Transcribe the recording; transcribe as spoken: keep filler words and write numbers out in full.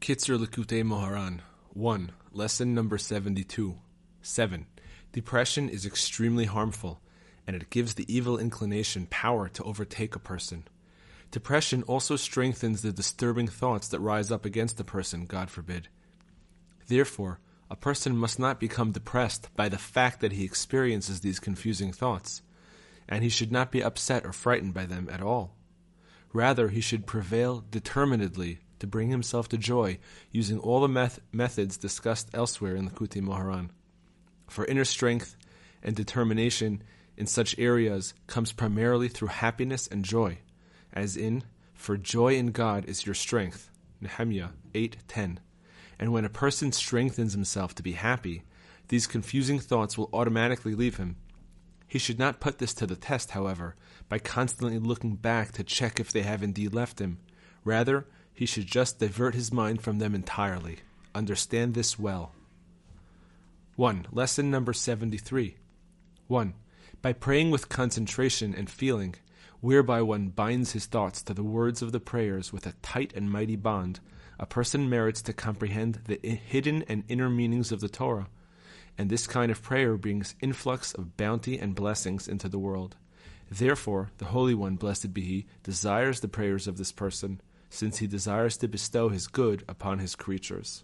Kitzur Likutey Moharan one. Lesson number seventy-two. seven. Depression is extremely harmful, and it gives the evil inclination power to overtake a person. Depression also strengthens the disturbing thoughts that rise up against a person, God forbid. Therefore, a person must not become depressed by the fact that he experiences these confusing thoughts, and he should not be upset or frightened by them at all. Rather, he should prevail determinedly to bring himself to joy, using all the meth- methods discussed elsewhere in Likutey Moharan. For inner strength and determination in such areas comes primarily through happiness and joy, as in, "For joy in God is your strength," Nehemiah eight ten. And when a person strengthens himself to be happy, these confusing thoughts will automatically leave him. He should not put this to the test, however, by constantly looking back to check if they have indeed left him. Rather, he should just divert his mind from them entirely. Understand this well. one. Lesson number seventy-three. one. By praying with concentration and feeling, whereby one binds his thoughts to the words of the prayers with a tight and mighty bond, a person merits to comprehend the hidden and inner meanings of the Torah, and this kind of prayer brings influx of bounty and blessings into the world. Therefore, the Holy One, blessed be He, desires the prayers of this person, since he desires to bestow his good upon his creatures.